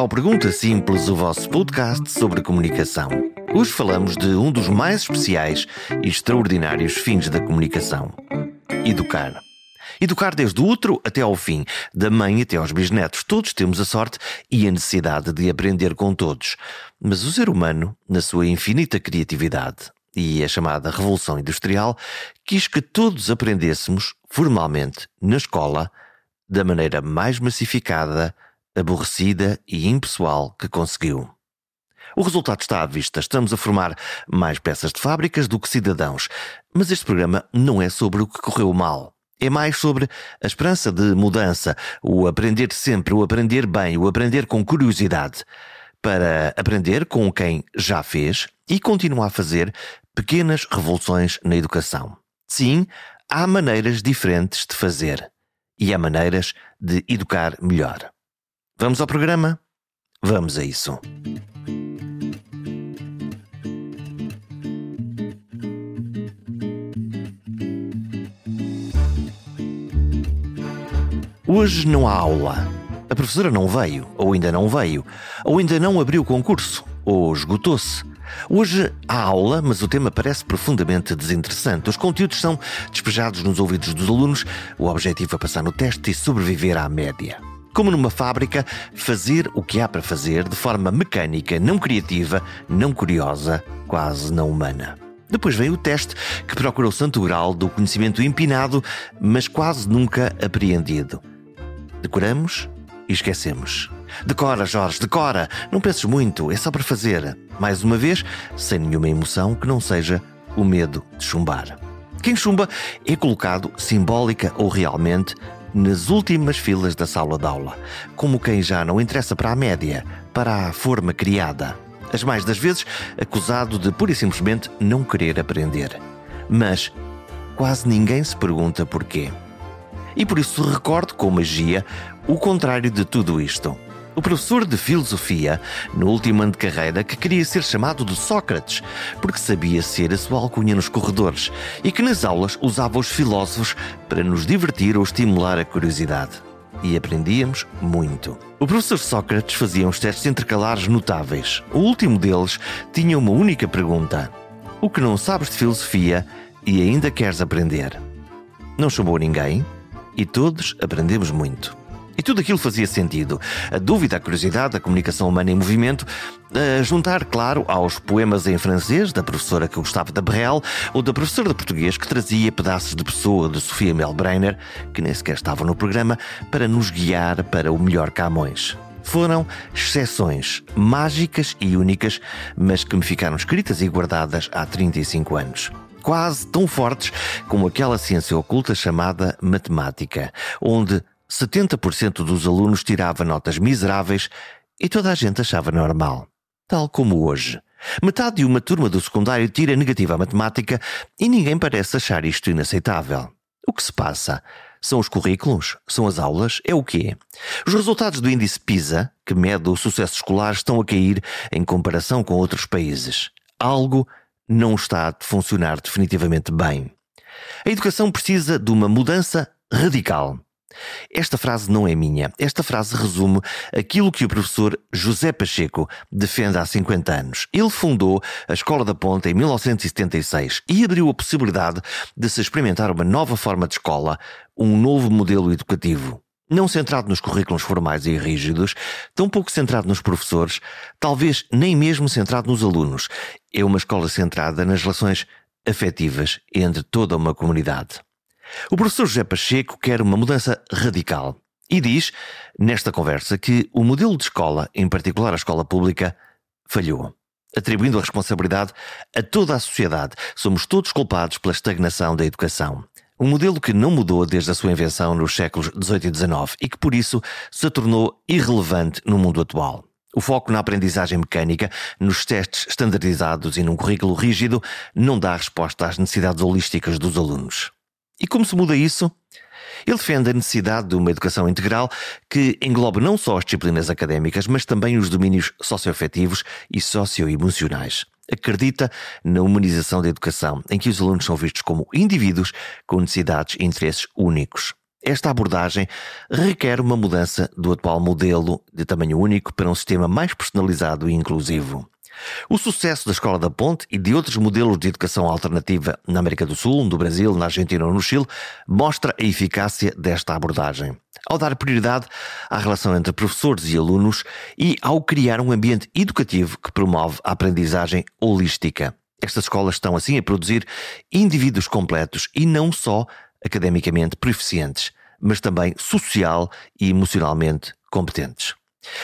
ao Pergunta Simples, o vosso podcast sobre comunicação. Hoje falamos de um dos mais especiais e extraordinários fins da comunicação: educar. Educar desde o útero até ao fim, da mãe até aos bisnetos. Todos temos a sorte e a necessidade de aprender com todos. Mas o ser humano, na sua infinita criatividade e a chamada Revolução Industrial, quis que todos aprendêssemos formalmente na escola, da maneira mais massificada, aborrecida e impessoal que conseguiu. O resultado está à vista. Estamos a formar mais peças de fábricas do que cidadãos. Mas este programa não é sobre o que correu mal. É mais sobre a esperança de mudança, o aprender sempre, o aprender bem, o aprender com curiosidade, para aprender com quem já fez e continua a fazer pequenas revoluções na educação. Sim, há maneiras diferentes de fazer e há maneiras de educar melhor. Vamos ao programa? Vamos a isso. Hoje não há aula. A professora não veio, ou ainda não veio, ou ainda não abriu o concurso, ou esgotou-se. Hoje há aula, mas o tema parece profundamente desinteressante. Os conteúdos são despejados nos ouvidos dos alunos, o objetivo é passar no teste e sobreviver à média. Como numa fábrica, fazer o que há para fazer de forma mecânica, não criativa, não curiosa, quase não humana. Depois vem o teste, que procura o santo grau do conhecimento empinado, mas quase nunca apreendido. Decoramos e esquecemos. Decora, Jorge, decora. Não penses muito, é só para fazer. Mais uma vez, sem nenhuma emoção que não seja o medo de chumbar. Quem chumba é colocado, simbólica ou realmente, nas últimas filas da sala de aula. Como quem já não interessa para a média, para a forma criada. As mais das vezes, acusado de pura e simplesmente não querer aprender. Mas quase ninguém se pergunta porquê. E por isso recordo com magia o contrário de tudo isto. O professor de filosofia, no último ano de carreira, que queria ser chamado de Sócrates, porque sabia ser a sua alcunha nos corredores e que nas aulas usava os filósofos para nos divertir ou estimular a curiosidade. E aprendíamos muito. O professor Sócrates fazia uns testes intercalares notáveis. O último deles tinha uma única pergunta: o que não sabes de filosofia e ainda queres aprender? Não chamou ninguém. E todos aprendemos muito. E tudo aquilo fazia sentido. A dúvida, a curiosidade, a comunicação humana em movimento, a juntar, claro, aos poemas em francês da professora que gostava da Berrel ou da professora de português que trazia pedaços de Pessoa, de Sofia Melbrainer, que nem sequer estavam no programa, para nos guiar para o melhor Camões. Foram exceções mágicas e únicas, mas que me ficaram escritas e guardadas há 35 anos. Quase tão fortes como aquela ciência oculta chamada matemática, onde 70% dos alunos tirava notas miseráveis e toda a gente achava normal, tal como hoje. Metade de uma turma do secundário tira negativa a matemática e ninguém parece achar isto inaceitável. O que se passa? São os currículos? São as aulas? É o quê? Os resultados do índice PISA, que mede o sucesso escolar, estão a cair em comparação com outros países. Algo não está a funcionar definitivamente bem. A educação precisa de uma mudança radical. Esta frase não é minha. Esta frase resume aquilo que o professor José Pacheco defende há 50 anos. Ele fundou a Escola da Ponte em 1976 e abriu a possibilidade de se experimentar uma nova forma de escola, um novo modelo educativo. Não centrado nos currículos formais e rígidos, tampouco centrado nos professores, talvez nem mesmo centrado nos alunos. É uma escola centrada nas relações afetivas entre toda uma comunidade. O professor José Pacheco quer uma mudança radical e diz, nesta conversa, que o modelo de escola, em particular a escola pública, falhou, atribuindo a responsabilidade a toda a sociedade. Somos todos culpados pela estagnação da educação. Um modelo que não mudou desde a sua invenção nos séculos XVIII e XIX e que, por isso, se tornou irrelevante no mundo atual. O foco na aprendizagem mecânica, nos testes estandardizados e num currículo rígido, não dá resposta às necessidades holísticas dos alunos. E como se muda isso? Ele defende a necessidade de uma educação integral que englobe não só as disciplinas académicas, mas também os domínios socioafetivos e socioemocionais. Acredita na humanização da educação, em que os alunos são vistos como indivíduos com necessidades e interesses únicos. Esta abordagem requer uma mudança do atual modelo de tamanho único para um sistema mais personalizado e inclusivo. O sucesso da Escola da Ponte e de outros modelos de educação alternativa na América do Sul, no Brasil, na Argentina ou no Chile mostra a eficácia desta abordagem. Ao dar prioridade à relação entre professores e alunos e ao criar um ambiente educativo que promove a aprendizagem holística. Estas escolas estão assim a produzir indivíduos completos e não só academicamente proficientes, mas também social e emocionalmente competentes.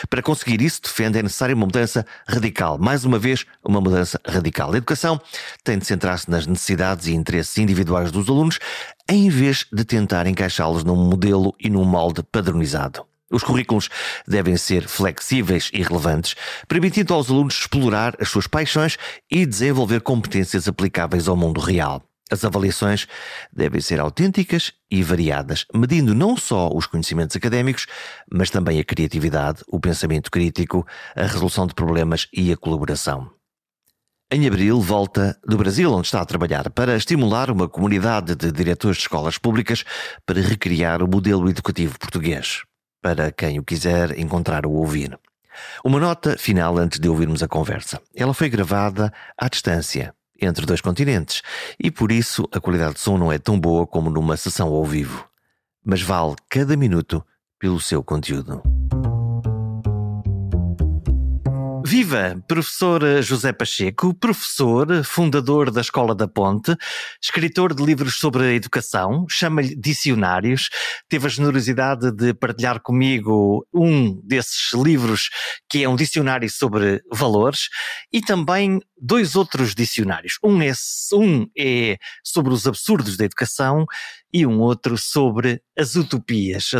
Para conseguir isso, defende, é necessária uma mudança radical. Mais uma vez, uma mudança radical. A educação tem de centrar-se nas necessidades e interesses individuais dos alunos, em vez de tentar encaixá-los num modelo e num molde padronizado. Os currículos devem ser flexíveis e relevantes, permitindo aos alunos explorar as suas paixões e desenvolver competências aplicáveis ao mundo real. As avaliações devem ser autênticas e variadas, medindo não só os conhecimentos académicos, mas também a criatividade, o pensamento crítico, a resolução de problemas e a colaboração. Em abril, volta do Brasil, onde está a trabalhar, para estimular uma comunidade de diretores de escolas públicas para recriar o modelo educativo português, para quem o quiser encontrar ou ouvir. Uma nota final antes de ouvirmos a conversa. Ela foi gravada à distância, entre dois continentes, e por isso a qualidade de som não é tão boa como numa sessão ao vivo. Mas vale cada minuto pelo seu conteúdo. Viva, professor José Pacheco, professor, fundador da Escola da Ponte, escritor de livros sobre a educação, chama-lhe dicionários, teve a generosidade de partilhar comigo um desses livros que é um dicionário sobre valores e também dois outros dicionários. Um é sobre os absurdos da educação e um outro sobre as utopias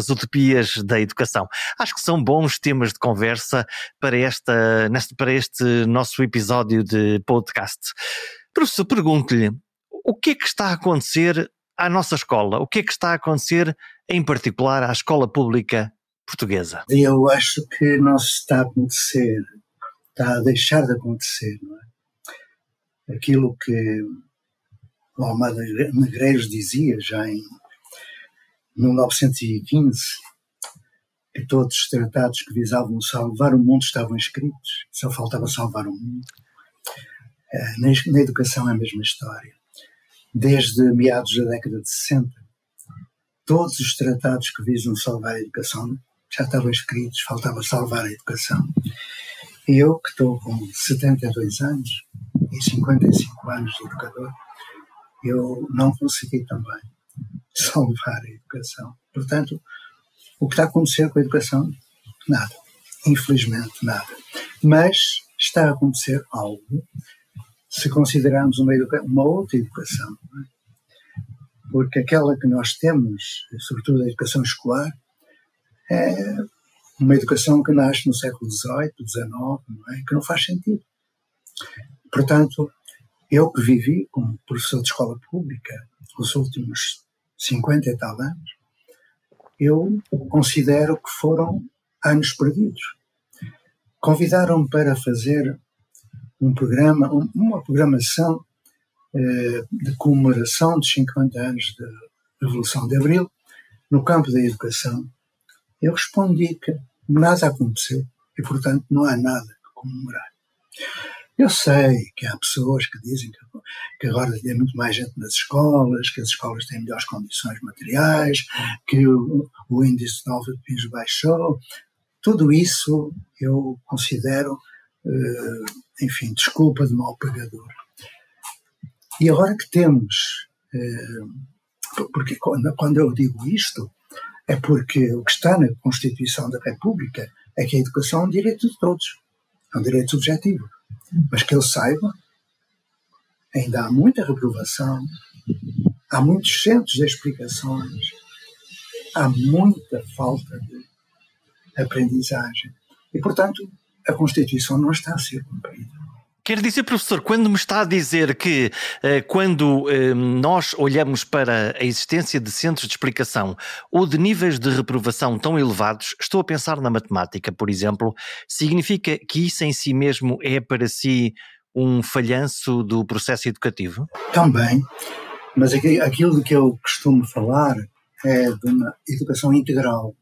da educação. Acho que são bons temas de conversa para este nosso episódio de podcast. Professor, pergunto-lhe, o que é que está a acontecer à nossa escola? O que é que está a acontecer, em particular, à escola pública portuguesa? Eu acho que não se está a acontecer, está a deixar de acontecer, não é? Aquilo que o Almada Negreiros dizia já em 1915, que todos os tratados que visavam salvar o mundo estavam escritos, só faltava salvar o mundo. Na educação é a mesma história. Desde meados da década de 60, todos os tratados que visam salvar a educação já estavam escritos, faltava salvar a educação. E eu, que estou com 72 anos e 55 anos de educador, eu não consegui também salvar a educação. Portanto, o que está a acontecer com a educação? Nada. Infelizmente, nada. Mas está a acontecer algo, se considerarmos uma outra educação, não é? Porque aquela que nós temos, sobretudo a educação escolar, é uma educação que nasce no século XVIII, XIX, não é? Que não faz sentido. Portanto, eu que vivi como professor de escola pública os últimos 50 e tal anos, eu considero que foram anos perdidos. Convidaram-me para fazer um programa, uma programação de comemoração dos 50 anos da Revolução de Abril no campo da educação. Eu respondi que nada aconteceu e, portanto, não há nada que comemorar. Eu sei que há pessoas que dizem que agora tem muito mais gente nas escolas, que as escolas têm melhores condições materiais, que o índice de analfabetismo baixou. Tudo isso eu considero, enfim, desculpa de mau pagador. E agora que temos, porque quando eu digo isto, é porque o que está na Constituição da República é que a educação é um direito de todos, é um direito subjetivo. Mas que eu saiba, ainda há muita reprovação, há muitos centros de explicações, há muita falta de aprendizagem. E, portanto, a Constituição não está a ser cumprida. Quer dizer, professor, quando me está a dizer que quando nós olhamos para a existência de centros de explicação ou de níveis de reprovação tão elevados, estou a pensar na matemática, por exemplo, significa que isso em si mesmo é para si um falhanço do processo educativo? Também, mas aquilo de que eu costumo falar de uma educação integral,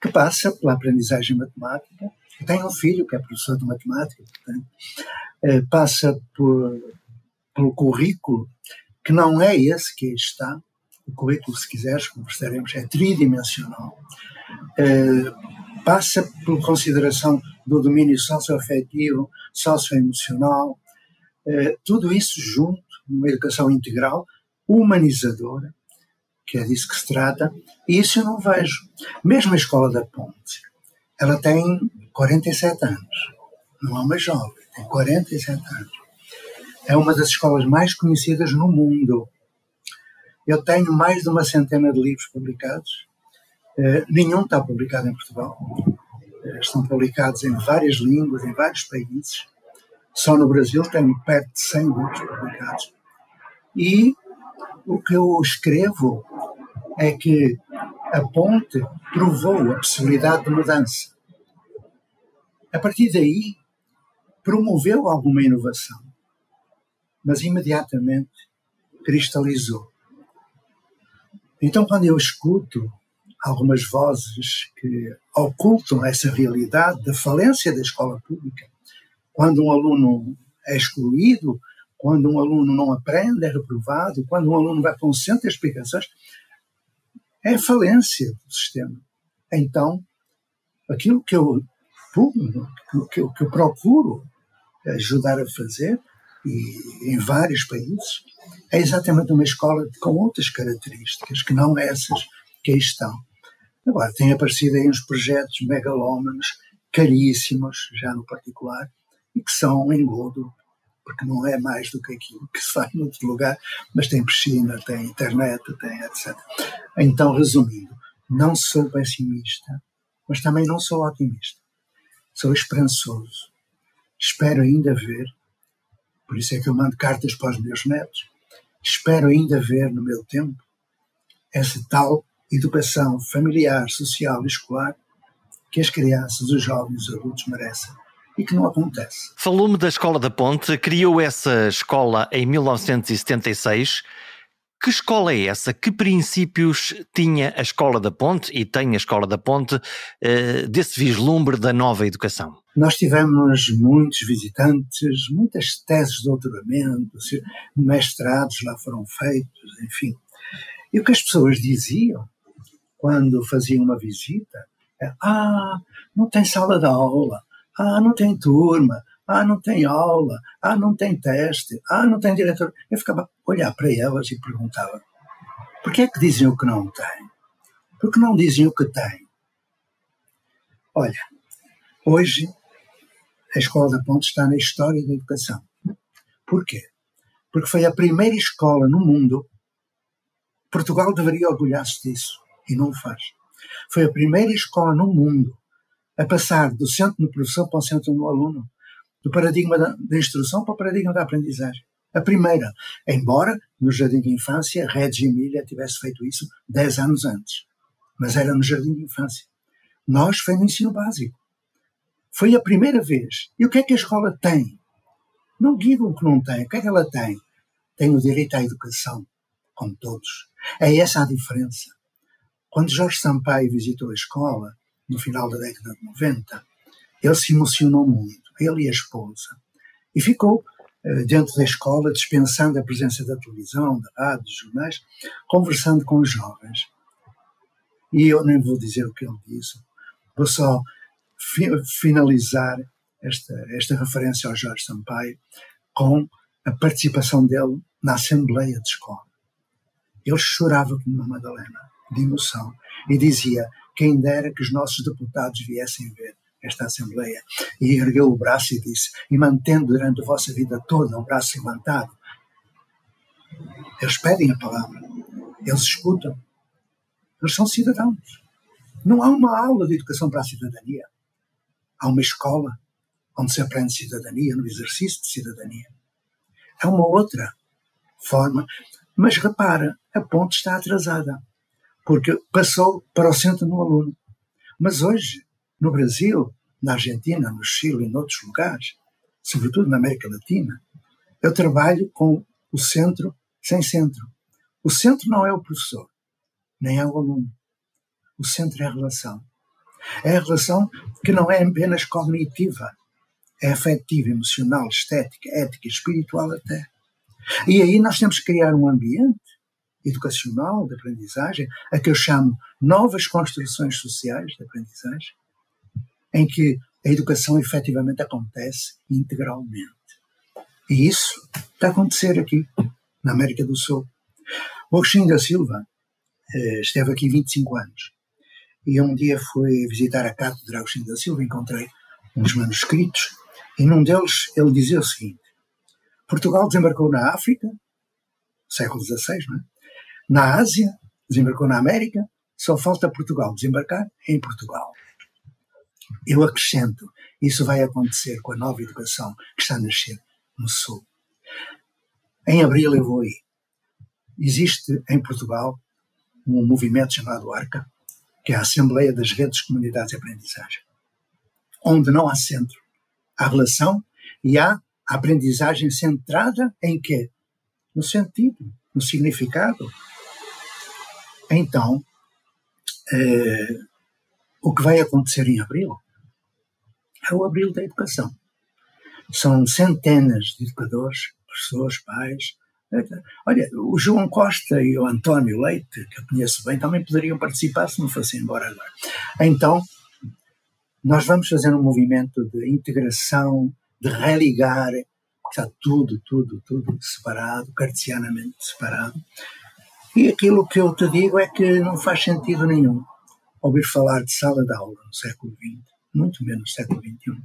que passa pela aprendizagem matemática. Eu tenho um filho que é professor de matemática, portanto, passa pelo currículo, que não é esse que aí está. O currículo, se quiseres, conversaremos, é tridimensional. Passa por consideração do domínio socioafetivo, socioemocional, tudo isso junto numa educação integral, humanizadora, que é disso que se trata, e isso eu não vejo. Mesmo a Escola da Ponte, ela tem 47 anos, não é uma jovem, tem 47 anos. É uma das escolas mais conhecidas no mundo. Eu tenho mais de uma centena de livros publicados, nenhum está publicado em Portugal, estão publicados em várias línguas, em vários países. Só no Brasil tenho perto de 100 livros publicados. E o que eu escrevo é que a ponte provou a possibilidade de mudança. A partir daí, promoveu alguma inovação, mas imediatamente cristalizou. Então, quando eu escuto algumas vozes que ocultam essa realidade da falência da escola pública, quando um aluno é excluído, quando um aluno não aprende, é reprovado, quando um aluno vai para um centro de explicações, é falência do sistema. Então, aquilo que eu publico, que eu procuro ajudar a fazer, e em vários países, é exatamente uma escola com outras características, que não essas que aí estão. Agora, têm aparecido aí uns projetos megalómanos, caríssimos, já no particular, e que são um engodo, porque não é mais do que aquilo que se faz em outro lugar, mas tem piscina, tem internet, tem etc. Então, resumindo, não sou pessimista, mas também não sou otimista. Sou esperançoso. Espero ainda ver, por isso é que eu mando cartas para os meus netos, espero ainda ver no meu tempo essa tal educação familiar, social e escolar que as crianças, os jovens, os adultos merecem. E que não acontece. Falou-me da Escola da Ponte, criou essa escola em 1976. Que escola é essa? Que princípios tinha a Escola da Ponte e tem a Escola da Ponte desse vislumbre da nova educação? Nós tivemos muitos visitantes, muitas teses de doutoramento, mestrados lá foram feitos, enfim. E o que as pessoas diziam quando faziam uma visita é: não tem sala de aula. Não tem turma, não tem aula, não tem teste, não tem diretor. Eu ficava a olhar para elas e perguntava: porquê é que dizem o que não tem? Porque não dizem o que tem? Olha, hoje a Escola da Ponte está na história da educação. Porquê? Porque foi a primeira escola no mundo. Portugal deveria orgulhar-se disso e não o faz. Foi a primeira escola no mundo a passar do centro do professor para o centro do aluno, do paradigma da instrução para o paradigma da aprendizagem. A primeira, embora no Jardim de Infância, Reggio Emília tivesse feito isso 10 anos antes, mas era no Jardim de Infância. Nós foi no ensino básico. Foi a primeira vez. E o que é que a escola tem? Não digam o que não tem. O que é que ela tem? Tem o direito à educação, como todos. É essa a diferença. Quando Jorge Sampaio visitou a escola, no final da década de 90, ele se emocionou muito, ele e a esposa, e ficou dentro da escola, dispensando a presença da televisão, da rádio, dos jornais, conversando com os jovens. E eu nem vou dizer o que ele disse, vou só finalizar esta referência ao Jorge Sampaio com a participação dele na Assembleia de Escola. Ele chorava como uma Madalena, de emoção, e dizia: quem dera que os nossos deputados viessem ver esta Assembleia. E ergueu o braço e disse: e mantendo durante a vossa vida toda o braço levantado. Eles pedem a palavra, eles escutam, eles são cidadãos. Não há uma aula de educação para a cidadania. Há uma escola onde se aprende cidadania, no exercício de cidadania. É uma outra forma. Mas repara, a ponte está atrasada, porque passou para o centro do aluno. Mas hoje, no Brasil, na Argentina, no Chile e em outros lugares, sobretudo na América Latina, eu trabalho com o centro sem centro. O centro não é o professor, nem ao aluno. O centro é a relação. É a relação que não é apenas cognitiva, é afetiva, emocional, estética, ética, espiritual até. E aí nós temos que criar um ambiente educacional de aprendizagem, a que eu chamo novas construções sociais de aprendizagem, em que a educação efetivamente acontece integralmente. E isso está a acontecer aqui, na América do Sul. O Agostinho da Silva esteve aqui 25 anos. E um dia fui visitar a cátedra Agostinho da Silva, encontrei uns manuscritos, e num deles ele dizia o seguinte: Portugal desembarcou na África, século XVI, não é? Na Ásia, desembarcou na América, só falta Portugal desembarcar em Portugal. Eu acrescento, isso vai acontecer com a nova educação que está a nascer no Sul. Em abril eu vou aí. Existe em Portugal um movimento chamado Arca, que é a Assembleia das Redes, Comunidades de Aprendizagem, onde não há centro, há relação e há aprendizagem centrada em quê? No sentido, no significado. Então, o que vai acontecer em abril é o abril da educação. São centenas de educadores, professores, pais. Olha, o João Costa e o António Leite, que eu conheço bem, também poderiam participar se não fossem embora agora. Então, nós vamos fazer um movimento de integração, de religar, está tudo separado, cartesianamente separado. E aquilo que eu te digo é que não faz sentido nenhum ouvir falar de sala de aula no século XX, muito menos no século XXI.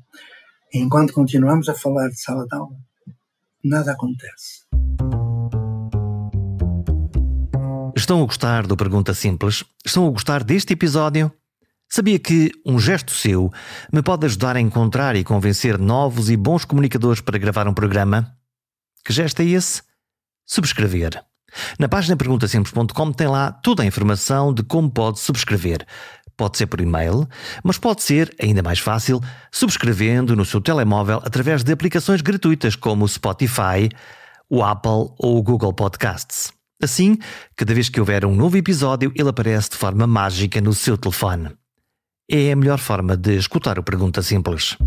Enquanto continuamos a falar de sala de aula, nada acontece. Estão a gostar do Pergunta Simples? Estão a gostar deste episódio? Sabia que um gesto seu me pode ajudar a encontrar e convencer novos e bons comunicadores para gravar um programa? Que gesto é esse? Subscrever. Na página perguntasimples.com tem lá toda a informação de como pode subscrever. Pode ser por e-mail, mas pode ser, ainda mais fácil, subscrevendo no seu telemóvel através de aplicações gratuitas como o Spotify, o Apple ou o Google Podcasts. Assim, cada vez que houver um novo episódio, ele aparece de forma mágica no seu telefone. É a melhor forma de escutar o Pergunta Simples.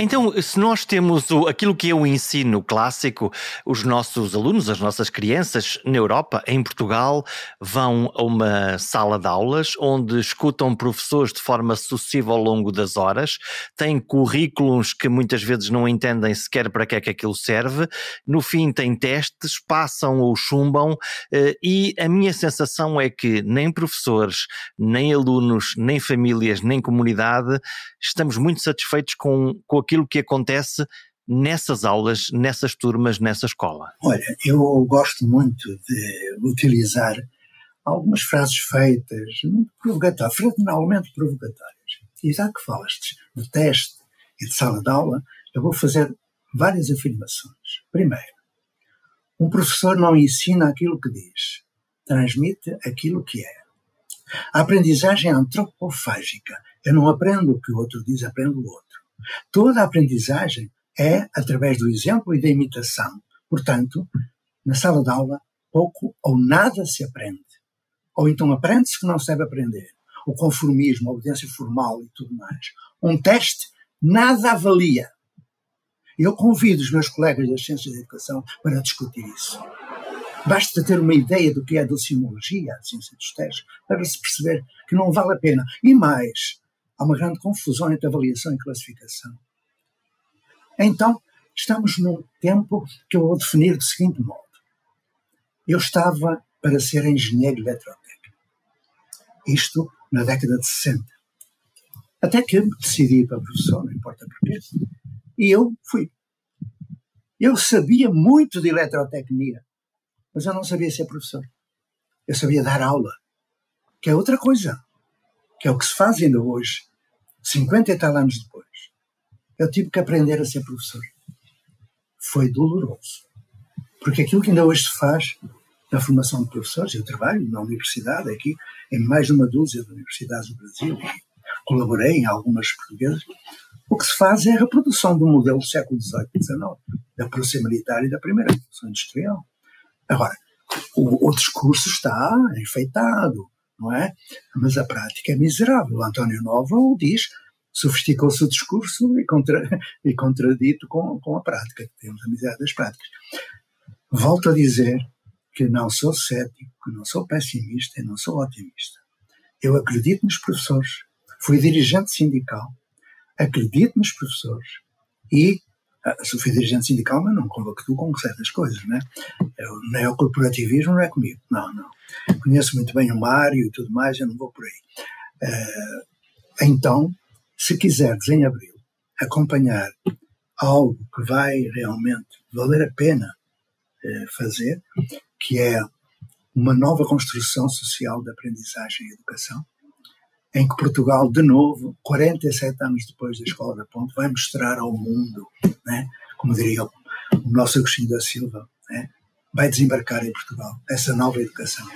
Então, se nós temos aquilo que é o ensino clássico, os nossos alunos, as nossas crianças na Europa, em Portugal, vão a uma sala de aulas onde escutam professores de forma sucessiva ao longo das horas, têm currículos que muitas vezes não entendem sequer para que é que aquilo serve, no fim têm testes, passam ou chumbam, e a minha sensação é que nem professores, nem alunos, nem famílias, nem comunidade estamos muito satisfeitos com aquilo que acontece nessas aulas, nessas turmas, nessa escola. Olha, eu gosto muito de utilizar algumas frases feitas, muito provocatórias, fenomenalmente provocatórias. E já que falas de teste e de sala de aula, eu vou fazer várias afirmações. Primeiro, um professor não ensina aquilo que diz, transmite aquilo que é. A aprendizagem é antropofágica. Eu não aprendo o que o outro diz, aprendo o outro. Toda a aprendizagem é através do exemplo e da imitação. Portanto, na sala de aula, pouco ou nada se aprende. Ou então aprende-se que não se deve aprender. O conformismo, a obediência formal e tudo mais. Um teste, nada avalia. Eu convido os meus colegas das ciências da educação para discutir isso. Basta ter uma ideia do que é a docimologia, a ciência dos testes, para se perceber que não vale a pena. E mais, há uma grande confusão entre avaliação e classificação. Então, estamos num tempo que eu vou definir do seguinte modo. Eu estava para ser engenheiro eletrotécnico. Isto na década de 60. Até que eu me decidi para professor, não importa porquê. E eu fui. Eu sabia muito de eletrotecnia, mas eu não sabia ser professor. Eu sabia dar aula, que é outra coisa, que é o que se faz ainda hoje. 50 e tal anos depois, eu tive que aprender a ser professor. Foi doloroso. Porque aquilo que ainda hoje se faz na formação de professores, eu trabalho na universidade aqui, em mais de uma dúzia de universidades do Brasil, colaborei em algumas portuguesas, o que se faz é a reprodução do modelo do século XVIII e XIX, da Processo Militar e da Primeira Revolução Industrial. Agora, O discurso está enfeitado, não é? Mas a prática é miserável. António Novo diz, sofisticou-se o discurso e contradito com a prática, que temos a miséria das práticas. Volto a dizer que não sou cético, que não sou pessimista e não sou otimista. Eu acredito nos professores, fui dirigente sindical, acredito nos professores e fui dirigente sindical, mas não compactuo com certas coisas, né? O neocorporativismo não é comigo, não. Conheço muito bem o Mário e tudo mais, eu não vou por aí. Então, se quiseres em abril acompanhar algo que vai realmente valer a pena fazer, que é uma nova construção social de aprendizagem e educação, em que Portugal, de novo, 47 anos depois da Escola da Ponte, vai mostrar ao mundo, né, como diria o nosso Agostinho da Silva, né, vai desembarcar em Portugal essa nova educação.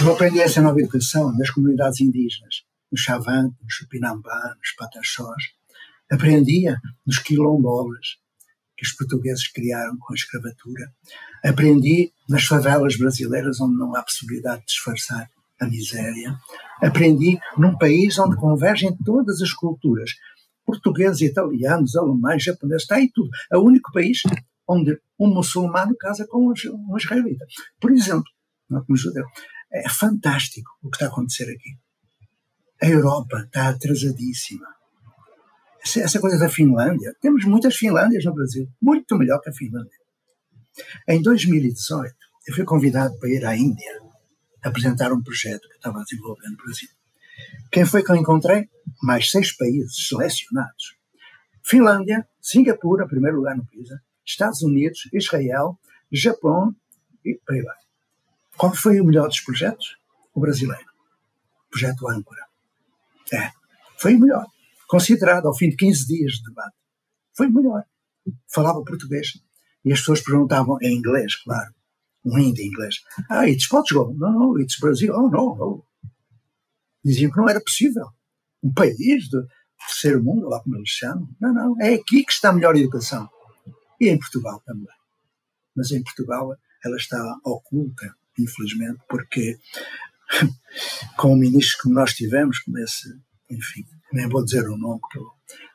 Eu aprendi essa nova educação nas comunidades indígenas, no Xavante, no Tupinambá, nos Pataxós. Aprendia nos quilombolas que os portugueses criaram com a escravatura. Aprendi nas favelas brasileiras, onde não há possibilidade de disfarçar a miséria. Aprendi num país onde convergem todas as culturas, portugueses, italianos, alemães, japoneses, está aí tudo. É o único país onde um muçulmano casa com um israelita, por exemplo, não como judeu. É fantástico o que está a acontecer aqui. A Europa está atrasadíssima. Essa coisa da Finlândia, temos muitas Finlândias no Brasil, muito melhor que a Finlândia. Em 2018, eu fui convidado para ir à Índia apresentar um projeto que eu estava desenvolvendo no Brasil. Quem foi que eu encontrei? Mais 6 países selecionados. Finlândia, Singapura, primeiro lugar no PISA, Estados Unidos, Israel, Japão e por aí vai. Qual foi o melhor dos projetos? O brasileiro. Projeto Âncora. Foi o melhor. Considerado ao fim de 15 dias de debate. Foi melhor. Falava português. E as pessoas perguntavam em inglês, claro. Um índio em inglês. It's Portugal. No, it's Brazil. Oh, no. Diziam que não era possível. Um país do terceiro mundo, lá como eles chamam. Não. É aqui que está a melhor educação. E em Portugal também. Mas em Portugal ela está oculta, infelizmente, porque com o ministro que nós tivemos, como esse, enfim, nem vou dizer o nome, porque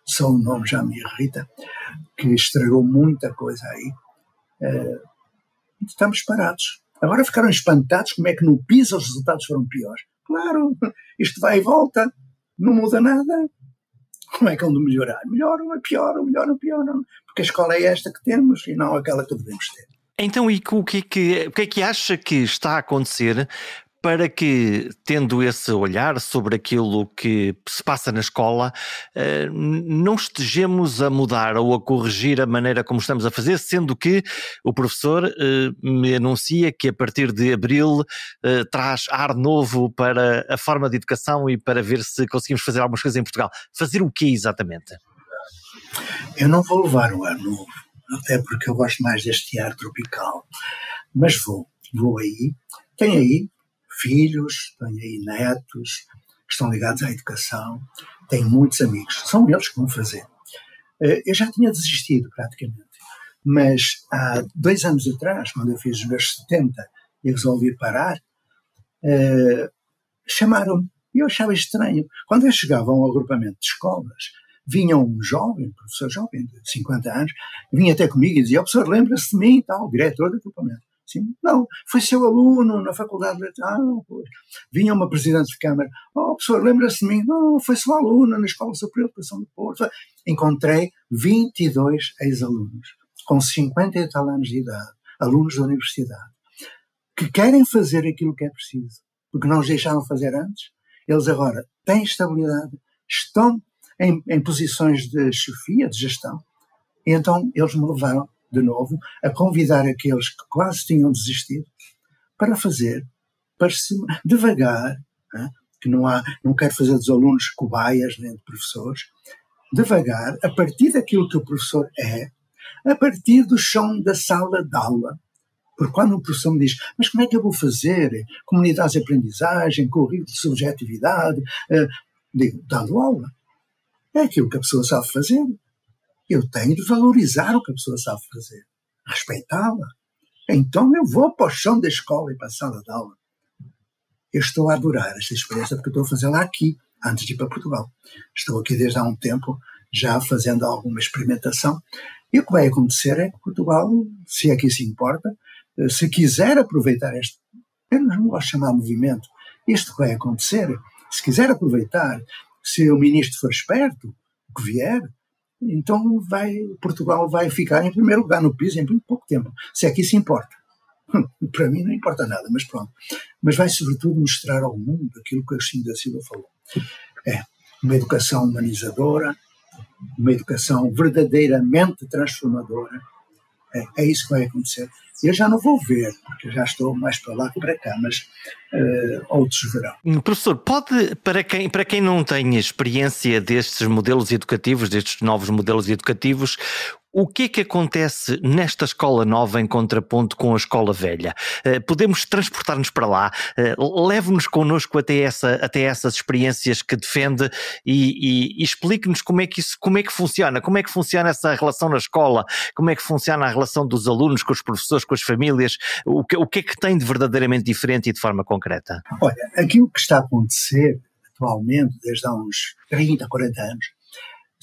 só o nome já me irrita, que estragou muita coisa aí. Estamos parados. Agora ficaram espantados como é que no PISA os resultados foram piores. Claro, isto vai e volta, não muda nada. Como é que hão de melhorar? Melhoram, é pior, melhoram, pioram. Porque a escola é esta que temos e não aquela que devemos ter. Então, e o que é que acha que está a acontecer para que, tendo esse olhar sobre aquilo que se passa na escola, não estejamos a mudar ou a corrigir a maneira como estamos a fazer, sendo que o professor me anuncia que a partir de abril traz ar novo para a forma de educação e para ver se conseguimos fazer algumas coisas em Portugal. Fazer o quê exatamente? Eu não vou levar o ar novo, até porque eu gosto mais deste ar tropical, mas vou aí, tenho aí filhos, tenho aí netos que estão ligados à educação, tenho muitos amigos, são eles que vão fazer. Eu já tinha desistido praticamente, mas há 2 anos atrás, quando eu fiz os meus 70 e resolvi parar, chamaram-me e eu achava estranho. Quando eu chegava a um agrupamento de escolas, vinha um jovem, professor jovem de 50 anos, vinha até comigo e dizia: "O professor lembra-se de mim e tal", diretor do agrupamento. Sim, não, foi seu aluno na faculdade de letras. Vinha uma presidente de câmara: "Oh, professor, lembra-se de mim?" "Não, foi seu aluno na Escola Superior de Educação do Porto." Encontrei 22 ex-alunos, com 50 e tal anos de idade, alunos da universidade, que querem fazer aquilo que é preciso, porque não os deixaram fazer antes. Eles agora têm estabilidade, estão em posições de chefia, de gestão, e então eles me levaram de novo a convidar aqueles que quase tinham desistido para fazer, devagar, né? Que não quero fazer dos alunos cobaias nem de professores, devagar, a partir daquilo que o professor é, a partir do chão da sala de aula. Porque quando o professor me diz: "Mas como é que eu vou fazer comunidades de aprendizagem, currículo de subjetividade?", digo: "Dando aula. É aquilo que a pessoa sabe fazer. Eu tenho de valorizar o que a pessoa sabe fazer, respeitá-la." Então eu vou para o chão da escola e para a sala de aula. Eu estou a adorar esta experiência porque estou a fazê-la aqui, antes de ir para Portugal. Estou aqui desde há um tempo, já fazendo alguma experimentação. E o que vai acontecer é que Portugal, se aqui se importa, se quiser aproveitar este, eu não gosto de chamar movimento, isto vai acontecer, se quiser aproveitar, se o ministro for esperto, que vier, então Portugal vai ficar em primeiro lugar no PISA em muito pouco tempo, se aqui se importa. Para mim não importa nada, mas pronto. Mas vai sobretudo mostrar ao mundo aquilo que Agostinho da Silva falou. É uma educação humanizadora, uma educação verdadeiramente transformadora. É isso que vai acontecer. Eu já não vou ver, porque eu já estou mais para lá que para cá, mas outros verão. Professor, pode, para quem não tem experiência destes modelos educativos, destes novos modelos educativos, o que é que acontece nesta escola nova em contraponto com a escola velha? Podemos transportar-nos para lá? Leve-nos connosco até essas experiências que defende e explique-nos como é que funciona. Como é que funciona essa relação na escola? Como é que funciona a relação dos alunos, com os professores, com as famílias? O que é que tem de verdadeiramente diferente e de forma concreta? Olha, aquilo que está a acontecer atualmente, desde há uns 30, 40 anos,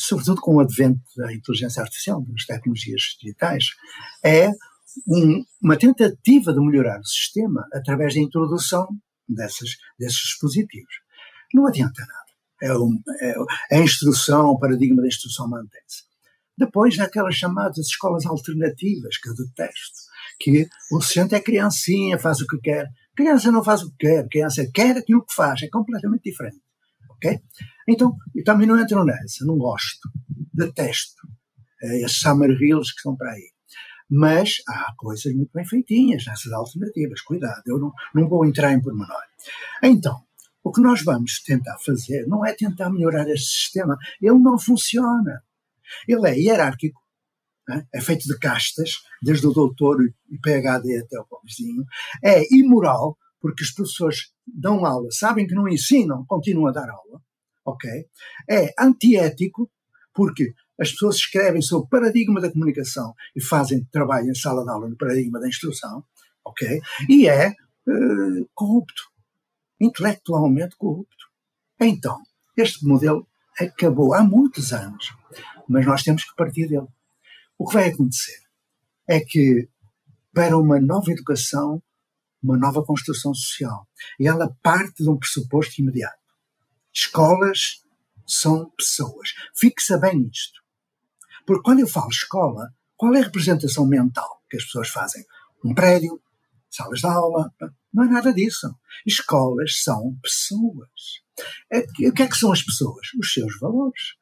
sobretudo com o advento da inteligência artificial, das tecnologias digitais, é uma tentativa de melhorar o sistema através da introdução desses dispositivos. Não adianta nada. A instrução, o paradigma da instrução mantém-se. Depois há aquelas chamadas escolas alternativas, que eu detesto, que o docente é criancinha, faz o que quer. Criança não faz o que quer, criança quer aquilo que faz, é completamente diferente. Okay? Então, eu também não entro nessa, não gosto, detesto esses summer reels que estão para aí. Mas há coisas muito bem feitinhas nessas alternativas, cuidado, eu não vou entrar em pormenor. Então, o que nós vamos tentar fazer não é tentar melhorar este sistema, ele não funciona. Ele é hierárquico, né? É feito de castas, desde o doutor e PhD até o pobrezinho, é imoral, porque os professores dão aula, sabem que não ensinam, continuam a dar aula, ok? É antiético, porque as pessoas escrevem sobre o paradigma da comunicação e fazem trabalho em sala de aula no paradigma da instrução, ok? E é corrupto, intelectualmente corrupto. Então, este modelo acabou há muitos anos, mas nós temos que partir dele. O que vai acontecer é que, para uma nova educação, uma nova construção social. E ela parte de um pressuposto imediato. Escolas são pessoas. Fixa bem isto. Porque quando eu falo escola, qual é a representação mental que as pessoas fazem? Um prédio, salas de aula, não é nada disso. Escolas são pessoas. O que é que são as pessoas? Os seus valores.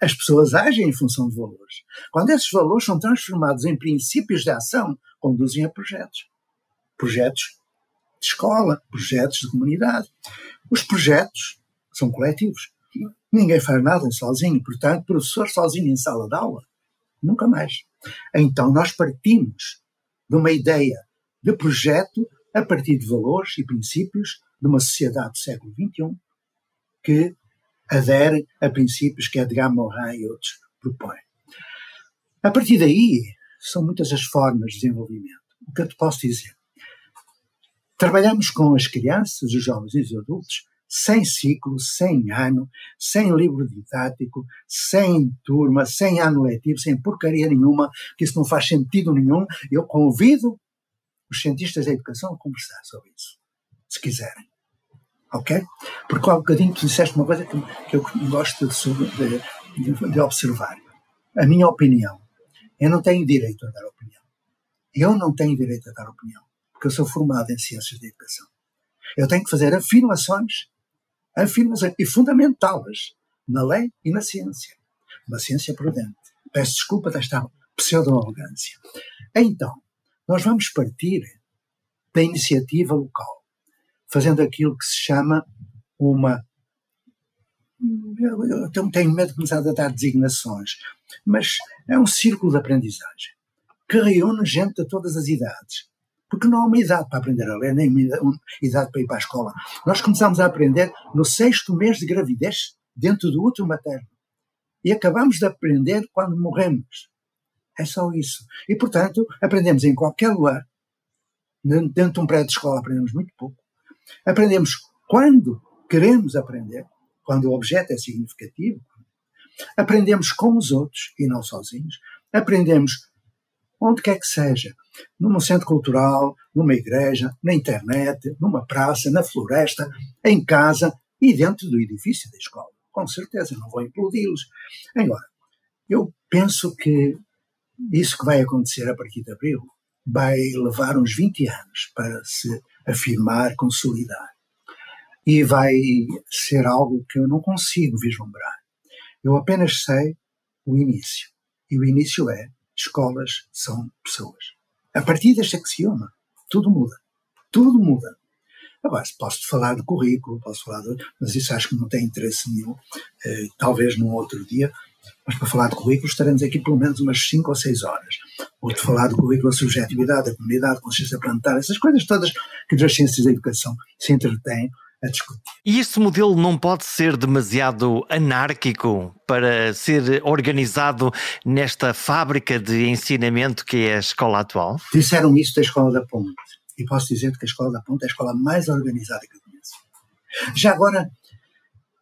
As pessoas agem em função de valores. Quando esses valores são transformados em princípios de ação, conduzem a projetos. Projetos de escola, projetos de comunidade. Os projetos são coletivos. Ninguém faz nada sozinho, portanto, professor sozinho em sala de aula, nunca mais. Então, nós partimos de uma ideia de projeto a partir de valores e princípios de uma sociedade do século XXI que adere a princípios que Edgar Morin e outros propõem. A partir daí, são muitas as formas de desenvolvimento. O que eu te posso dizer? Trabalhamos com as crianças, os jovens e os adultos, sem ciclo, sem ano, sem livro didático, sem turma, sem ano letivo, sem porcaria nenhuma, que isso não faz sentido nenhum. Eu convido os cientistas da educação a conversar sobre isso, se quiserem. Ok? Porque há um bocadinho tu disseste uma coisa que eu gosto de observar. A minha opinião. Eu não tenho direito a dar opinião. Eu não tenho direito a dar opinião. Porque eu sou formado em ciências da educação. Eu tenho que fazer afirmações e fundamentá-las na lei e na ciência. Uma ciência prudente. Peço desculpa desta pseudo-arrogância. Então, nós vamos partir da iniciativa local, fazendo aquilo que se chama uma... Eu tenho medo de começar a dar designações, mas é um círculo de aprendizagem que reúne gente de todas as idades. Porque não há uma idade para aprender a ler, nem uma idade para ir para a escola. Nós começámos a aprender no 6º mês de gravidez, dentro do útero materno. E acabámos de aprender quando morremos. É só isso. E, portanto, aprendemos em qualquer lugar. Dentro de um prédio de escola aprendemos muito pouco. Aprendemos quando queremos aprender, quando o objeto é significativo. Aprendemos com os outros e não sozinhos. Aprendemos onde quer que seja. Num centro cultural, numa igreja, na internet, numa praça, na floresta, em casa e dentro do edifício da escola. Com certeza, não vou implodi-los. Agora, eu penso que isso que vai acontecer a partir de abril vai levar uns 20 anos para se afirmar, consolidar. E vai ser algo que eu não consigo vislumbrar. Eu apenas sei o início. E o início é: escolas são pessoas. A partir deste axioma, tudo muda. Tudo muda. Agora, posso falar do currículo, posso falar de... mas isso acho que não tem interesse nenhum. Talvez num outro dia. Mas para falar de currículo estaremos aqui pelo menos umas 5 ou 6 horas. Ou de falar do currículo, a subjetividade, a comunidade, a consciência planetária, essas coisas todas que as ciências da educação se entretêm a discutir. E este modelo não pode ser demasiado anárquico para ser organizado nesta fábrica de ensinamento que é a escola atual? Disseram isso da Escola da Ponte. E posso dizer que a Escola da Ponte é a escola mais organizada que eu conheço. Já agora,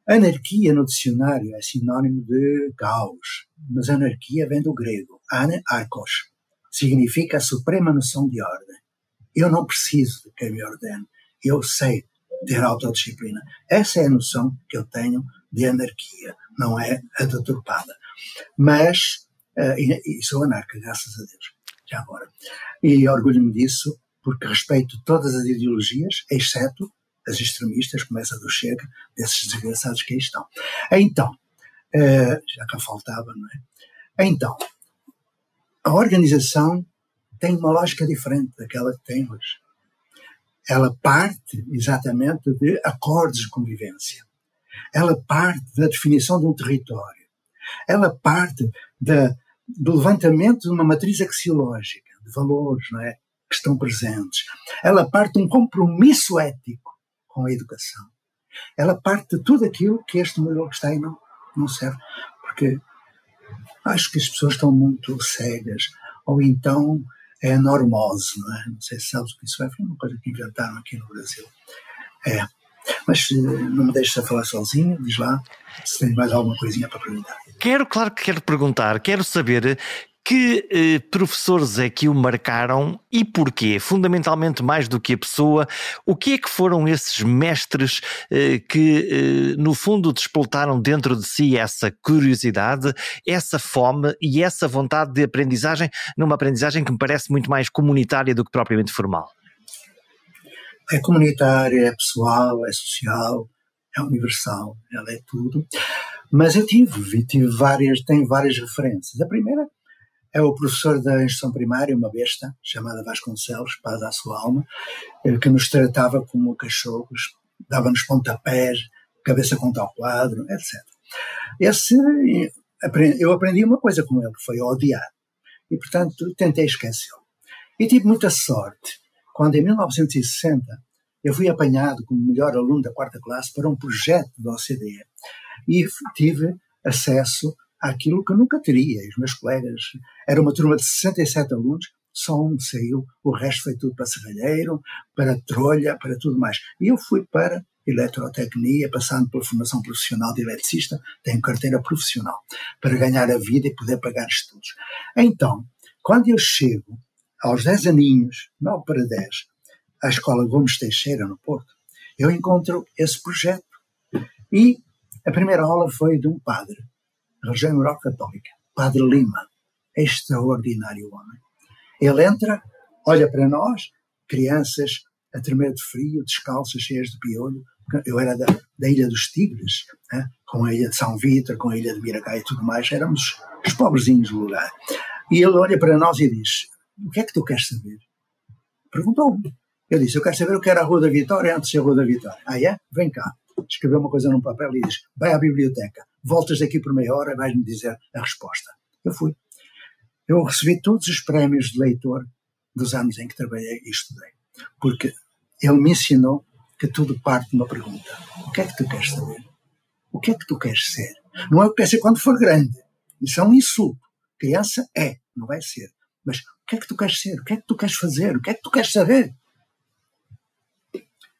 anarquia no dicionário é sinónimo de caos, mas anarquia vem do grego, anarchos, significa a suprema noção de ordem. Eu não preciso de quem me ordene, eu sei ter autodisciplina. Essa é a noção que eu tenho de anarquia, não é a deturpada. Mas, e sou anarca, graças a Deus, já agora. E orgulho-me disso porque respeito todas as ideologias, exceto as extremistas, começa do Chega, desses desgraçados que aí estão. Então, já cá faltava, não é? Então, a organização tem uma lógica diferente daquela que tem hoje. Ela parte exatamente de acordos de convivência. Ela parte da definição de um território. Ela parte do levantamento de uma matriz axiológica, de valores, não é? Que estão presentes. Ela parte de um compromisso ético com a educação. Ela parte de tudo aquilo que este modelo que está aí não serve. Porque acho que as pessoas estão muito cegas, ou então é normose, não é? Não sei se sabes o que isso é, foi uma coisa que inventaram aqui no Brasil. É. Mas não me deixes a falar sozinho, diz lá se tens mais alguma coisinha para perguntar. Claro que quero perguntar, quero saber que professores é que o marcaram e porquê? Fundamentalmente mais do que a pessoa, o que é que foram esses mestres que no fundo despoltaram dentro de si essa curiosidade, essa fome e essa vontade de aprendizagem, numa aprendizagem que me parece muito mais comunitária do que propriamente formal? É comunitária, é pessoal, é social, é universal, ela é tudo. Mas eu tenho várias referências. A primeira é o professor da instrução primária, uma besta, chamada Vasconcelos, paz à sua alma, que nos tratava como cachorros, dava-nos pontapés, cabeça contra o quadro, etc. Eu aprendi uma coisa com ele, que foi odiar. E, portanto, tentei esquecê-lo. E tive muita sorte, quando em 1960 eu fui apanhado como melhor aluno da quarta classe para um projeto da OCDE. E tive acesso àquilo que eu nunca teria. Os meus colegas, era uma turma de 67 alunos, só um saiu, o resto foi tudo para serralheiro, para trolha, para tudo mais. E eu fui para eletrotecnia, passando pela formação profissional de eletricista, tenho carteira profissional, para ganhar a vida e poder pagar estudos. Então, quando eu chego aos 10 aninhos, 9 para 10, à Escola Gomes Teixeira, no Porto, eu encontro esse projeto. E a primeira aula foi de um padre, religião euro-católica, padre Lima, extraordinário homem. Ele entra, olha para nós, crianças a tremer de frio, descalças, cheias de piolho. Eu era da Ilha dos Tigres, né? Com a Ilha de São Vítor, com a Ilha de Miracá e tudo mais, éramos os pobrezinhos do lugar. E ele olha para nós e diz: o que é que tu queres saber? Perguntou-me. Eu disse: eu quero saber o que era a Rua da Vitória antes de ser a Rua da Vitória. Ah, é? Vem cá. Escreveu uma coisa num papel e diz: vai à biblioteca, voltas daqui por meia hora e vais-me dizer a resposta. Eu fui. Eu recebi todos os prémios de leitor dos anos em que trabalhei e estudei, porque ele me ensinou que tudo parte de uma pergunta. O que é que tu queres saber? O que é que tu queres ser? Não é o que queres ser quando for grande. Isso é um insulto. Criança é. não vai ser. Mas o que é que tu queres ser? O que é que tu queres fazer? O que é que tu queres saber?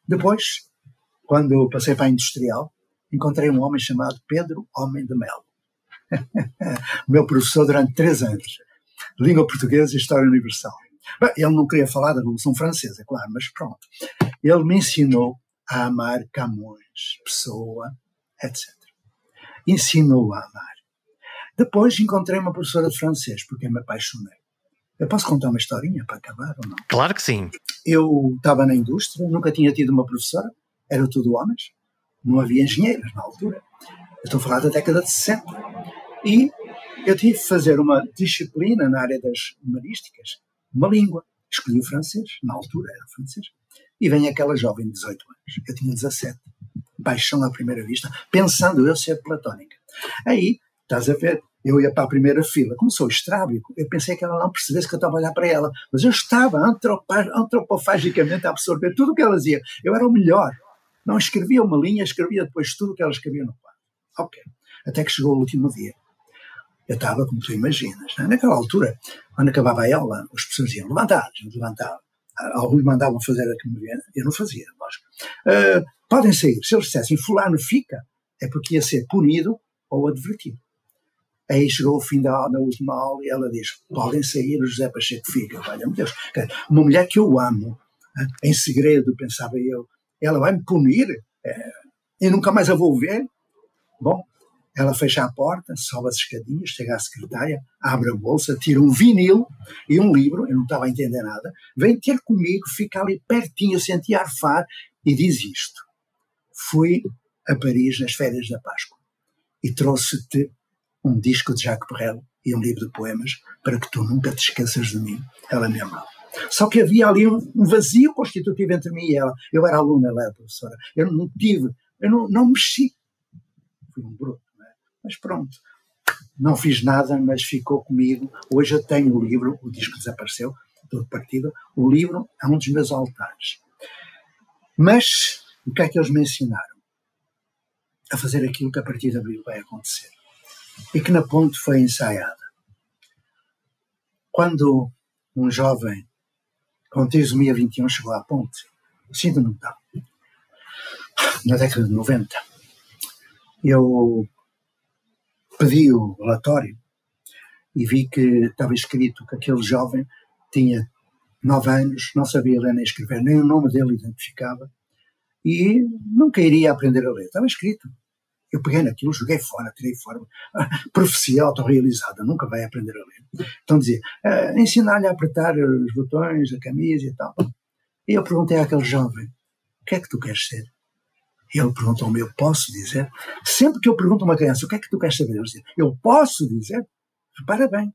Depois, quando passei para a Industrial, encontrei um homem chamado Pedro Homem de Melo. Meu professor durante 3 anos. Língua portuguesa e história universal. Bem, ele não queria falar da Revolução Francesa, claro, mas pronto. Ele me ensinou a amar Camões, Pessoa, etc. Ensinou a amar. Depois encontrei uma professora de francês, porque me apaixonei. Eu posso contar uma historinha para acabar ou não? Claro que sim. Eu estava na indústria, nunca tinha tido uma professora, eram tudo homens, não havia engenheiros na altura. Eu estou a falar da década de 60. E eu tive que fazer uma disciplina na área das humanísticas, uma língua. Escolhi o francês, na altura era o francês. E vem aquela jovem de 18 anos, eu tinha 17. Paixão à primeira vista, pensando eu ser platónica. Aí, estás a ver, eu ia para a primeira fila, como sou estrábico, eu pensei que ela não percebesse que eu estava a olhar para ela, mas eu estava antropofagicamente a absorver tudo o que ela dizia. Eu era o melhor, não escrevia uma linha, escrevia depois tudo o que ela escrevia no quadro. Ok, até que chegou o último dia. Eu estava, como tu imaginas, né? Naquela altura, quando acabava a aula, os professores iam levantar. Alguns mandavam fazer a que me via, eu não fazia, lógico. Podem sair, se eles dissessem, fulano fica, é porque ia ser punido ou advertido. Aí chegou o fim da última aula e ela diz, podem sair, o José Pacheco fica, valha meu Deus. Uma mulher que eu amo, em segredo, pensava eu, ela vai-me punir, e nunca mais a vou ver. Bom, ela fecha a porta, sobe as escadinhas, chega à secretária, abre a bolsa, tira um vinil e um livro, eu não estava a entender nada, vem ter comigo, fica ali pertinho, senti arfar, e diz isto. Fui a Paris nas férias da Páscoa e trouxe-te um disco de Jacques Brel e um livro de poemas para que tu nunca te esqueças de mim. Ela me amava. Só que havia ali um vazio constitutivo entre mim e ela. Eu era aluna, ela era professora. Eu não tive, eu não mexi. Fui um bruto. Mas pronto, não fiz nada, mas ficou comigo. Hoje eu tenho o livro, o disco desapareceu, todo partido. O livro é um dos meus altares. Mas o que é que eles me ensinaram? A fazer aquilo que a partir de abril vai acontecer. E que na Ponte foi ensaiada. Quando um jovem com trisomia 21 chegou à Ponte, sinto-me tal, na década de 90, eu pedi o relatório e vi que estava escrito que aquele jovem tinha 9 anos, não sabia ler nem escrever, nem o nome dele identificava e nunca iria aprender a ler. Estava escrito. Eu peguei naquilo, joguei fora, tirei fora. Profecia autorrealizada, nunca vai aprender a ler. Então dizia, ensinar-lhe a apertar os botões da camisa e tal. E eu perguntei àquele jovem, o que é que tu queres ser? Ele perguntou-me, eu posso dizer? Sempre que eu pergunto a uma criança, o que é que tu queres saber? Eles dizem, eu posso dizer? Repara bem,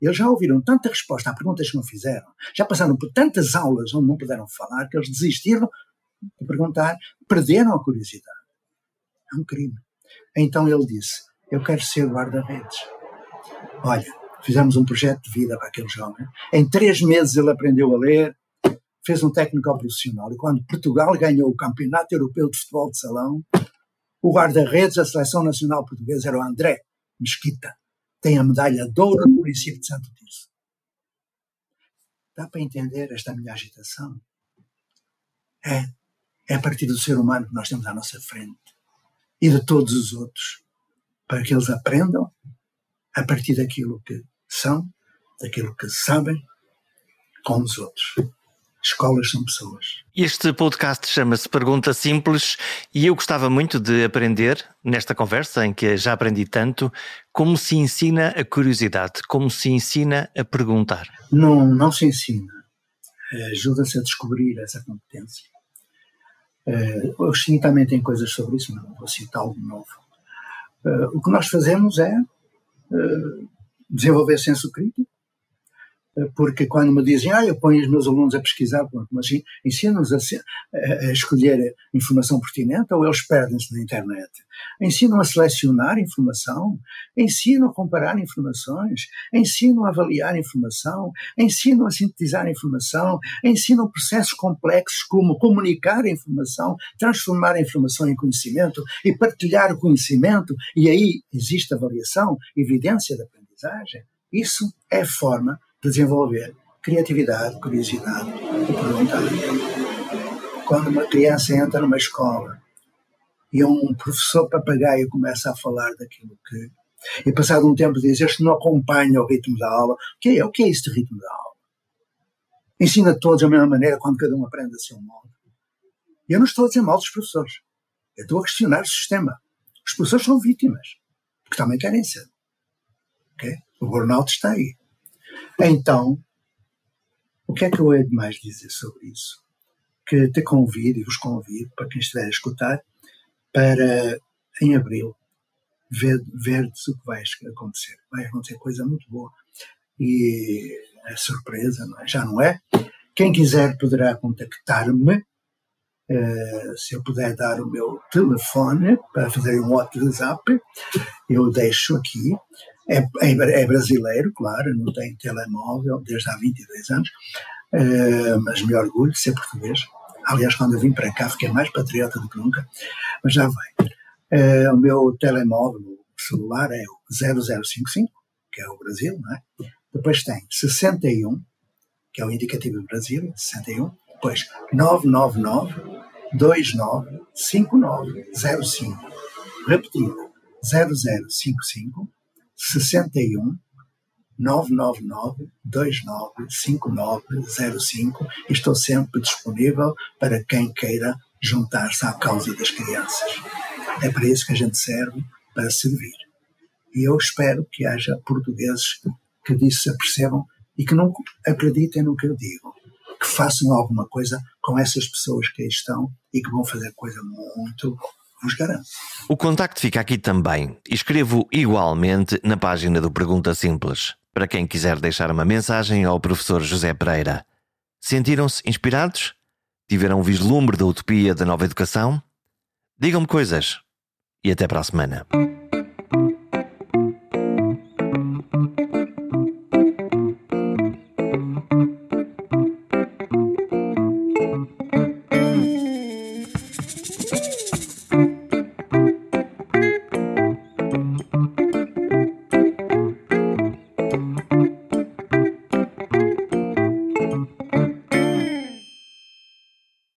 eles já ouviram tanta resposta a perguntas que não fizeram, já passaram por tantas aulas onde não puderam falar, que eles desistiram de perguntar, perderam a curiosidade. É um crime. Então ele disse, eu quero ser guarda-redes. Olha, fizemos um projeto de vida para aquele jovem. Em 3 meses ele aprendeu a ler, fez um técnico profissional, e quando Portugal ganhou o Campeonato Europeu de Futebol de Salão, o guarda-redes da Seleção Nacional Portuguesa era o André Mesquita. Tem a medalha de ouro no município de Santo Tirso. Dá para entender esta minha agitação? É a partir do ser humano que nós temos à nossa frente e de todos os outros, para que eles aprendam a partir daquilo que são, daquilo que sabem, com os outros. Escolas são pessoas. Este podcast chama-se Pergunta Simples e eu gostava muito de aprender, nesta conversa em que já aprendi tanto, como se ensina a curiosidade, como se ensina a perguntar. Não se ensina. Ajuda-se a descobrir essa competência. Agostinho também tem coisas sobre isso, mas não vou citar algo novo. O que nós fazemos é desenvolver senso crítico. Porque quando me dizem, eu ponho os meus alunos a pesquisar, mas assim, ensino-nos a escolher informação pertinente ou eles perdem-se na internet. Ensino a selecionar informação, ensino a comparar informações, ensino a avaliar informação, ensino a sintetizar informação, ensino processos complexos como comunicar a informação, transformar a informação em conhecimento e partilhar o conhecimento, e aí existe avaliação, evidência da aprendizagem. Isso é forma de desenvolver criatividade, curiosidade e perguntar. Quando uma criança entra numa escola e um professor papagaio começa a falar daquilo que... E passado um tempo diz, este não acompanha o ritmo da aula. O que é isso de ritmo da aula? Ensina todos da mesma maneira quando cada um aprende a seu modo. E eu não estou a dizer mal dos professores. Eu estou a questionar o sistema. Os professores são vítimas, porque também querem ser. Okay? O burnout está aí. Então, o que é que eu hei de mais dizer sobre isso? Que te convido e vos convido, para quem estiver a escutar, para, em abril, ver-te o que vai acontecer. Vai acontecer coisa muito boa. E é surpresa, não é? Já não é? Quem quiser poderá contactar-me. Se eu puder dar o meu telefone para fazer um WhatsApp, eu deixo aqui. É brasileiro, claro, não tem telemóvel desde há 22 anos, mas me orgulho de ser português. Aliás, quando eu vim para cá fiquei mais patriota do que nunca, mas já vai. O meu telemóvel celular é o 0055, que é o Brasil, não é? Depois tem 61, que é o indicativo do Brasil, 61, depois 999-295905, repetido, 0055 61 999 295905. Estou sempre disponível para quem queira juntar-se à causa das crianças. É para isso que a gente serve, para servir. E eu espero que haja portugueses que disso se apercebam e que não acreditem no que eu digo, que façam alguma coisa com essas pessoas que aí estão e que vão fazer coisa muito boa. O contacto fica aqui também. Escrevo igualmente na página do Pergunta Simples, para quem quiser deixar uma mensagem ao professor José Pereira. Sentiram-se inspirados? Tiveram um vislumbre da utopia da nova educação? Digam-me coisas. E até para a semana.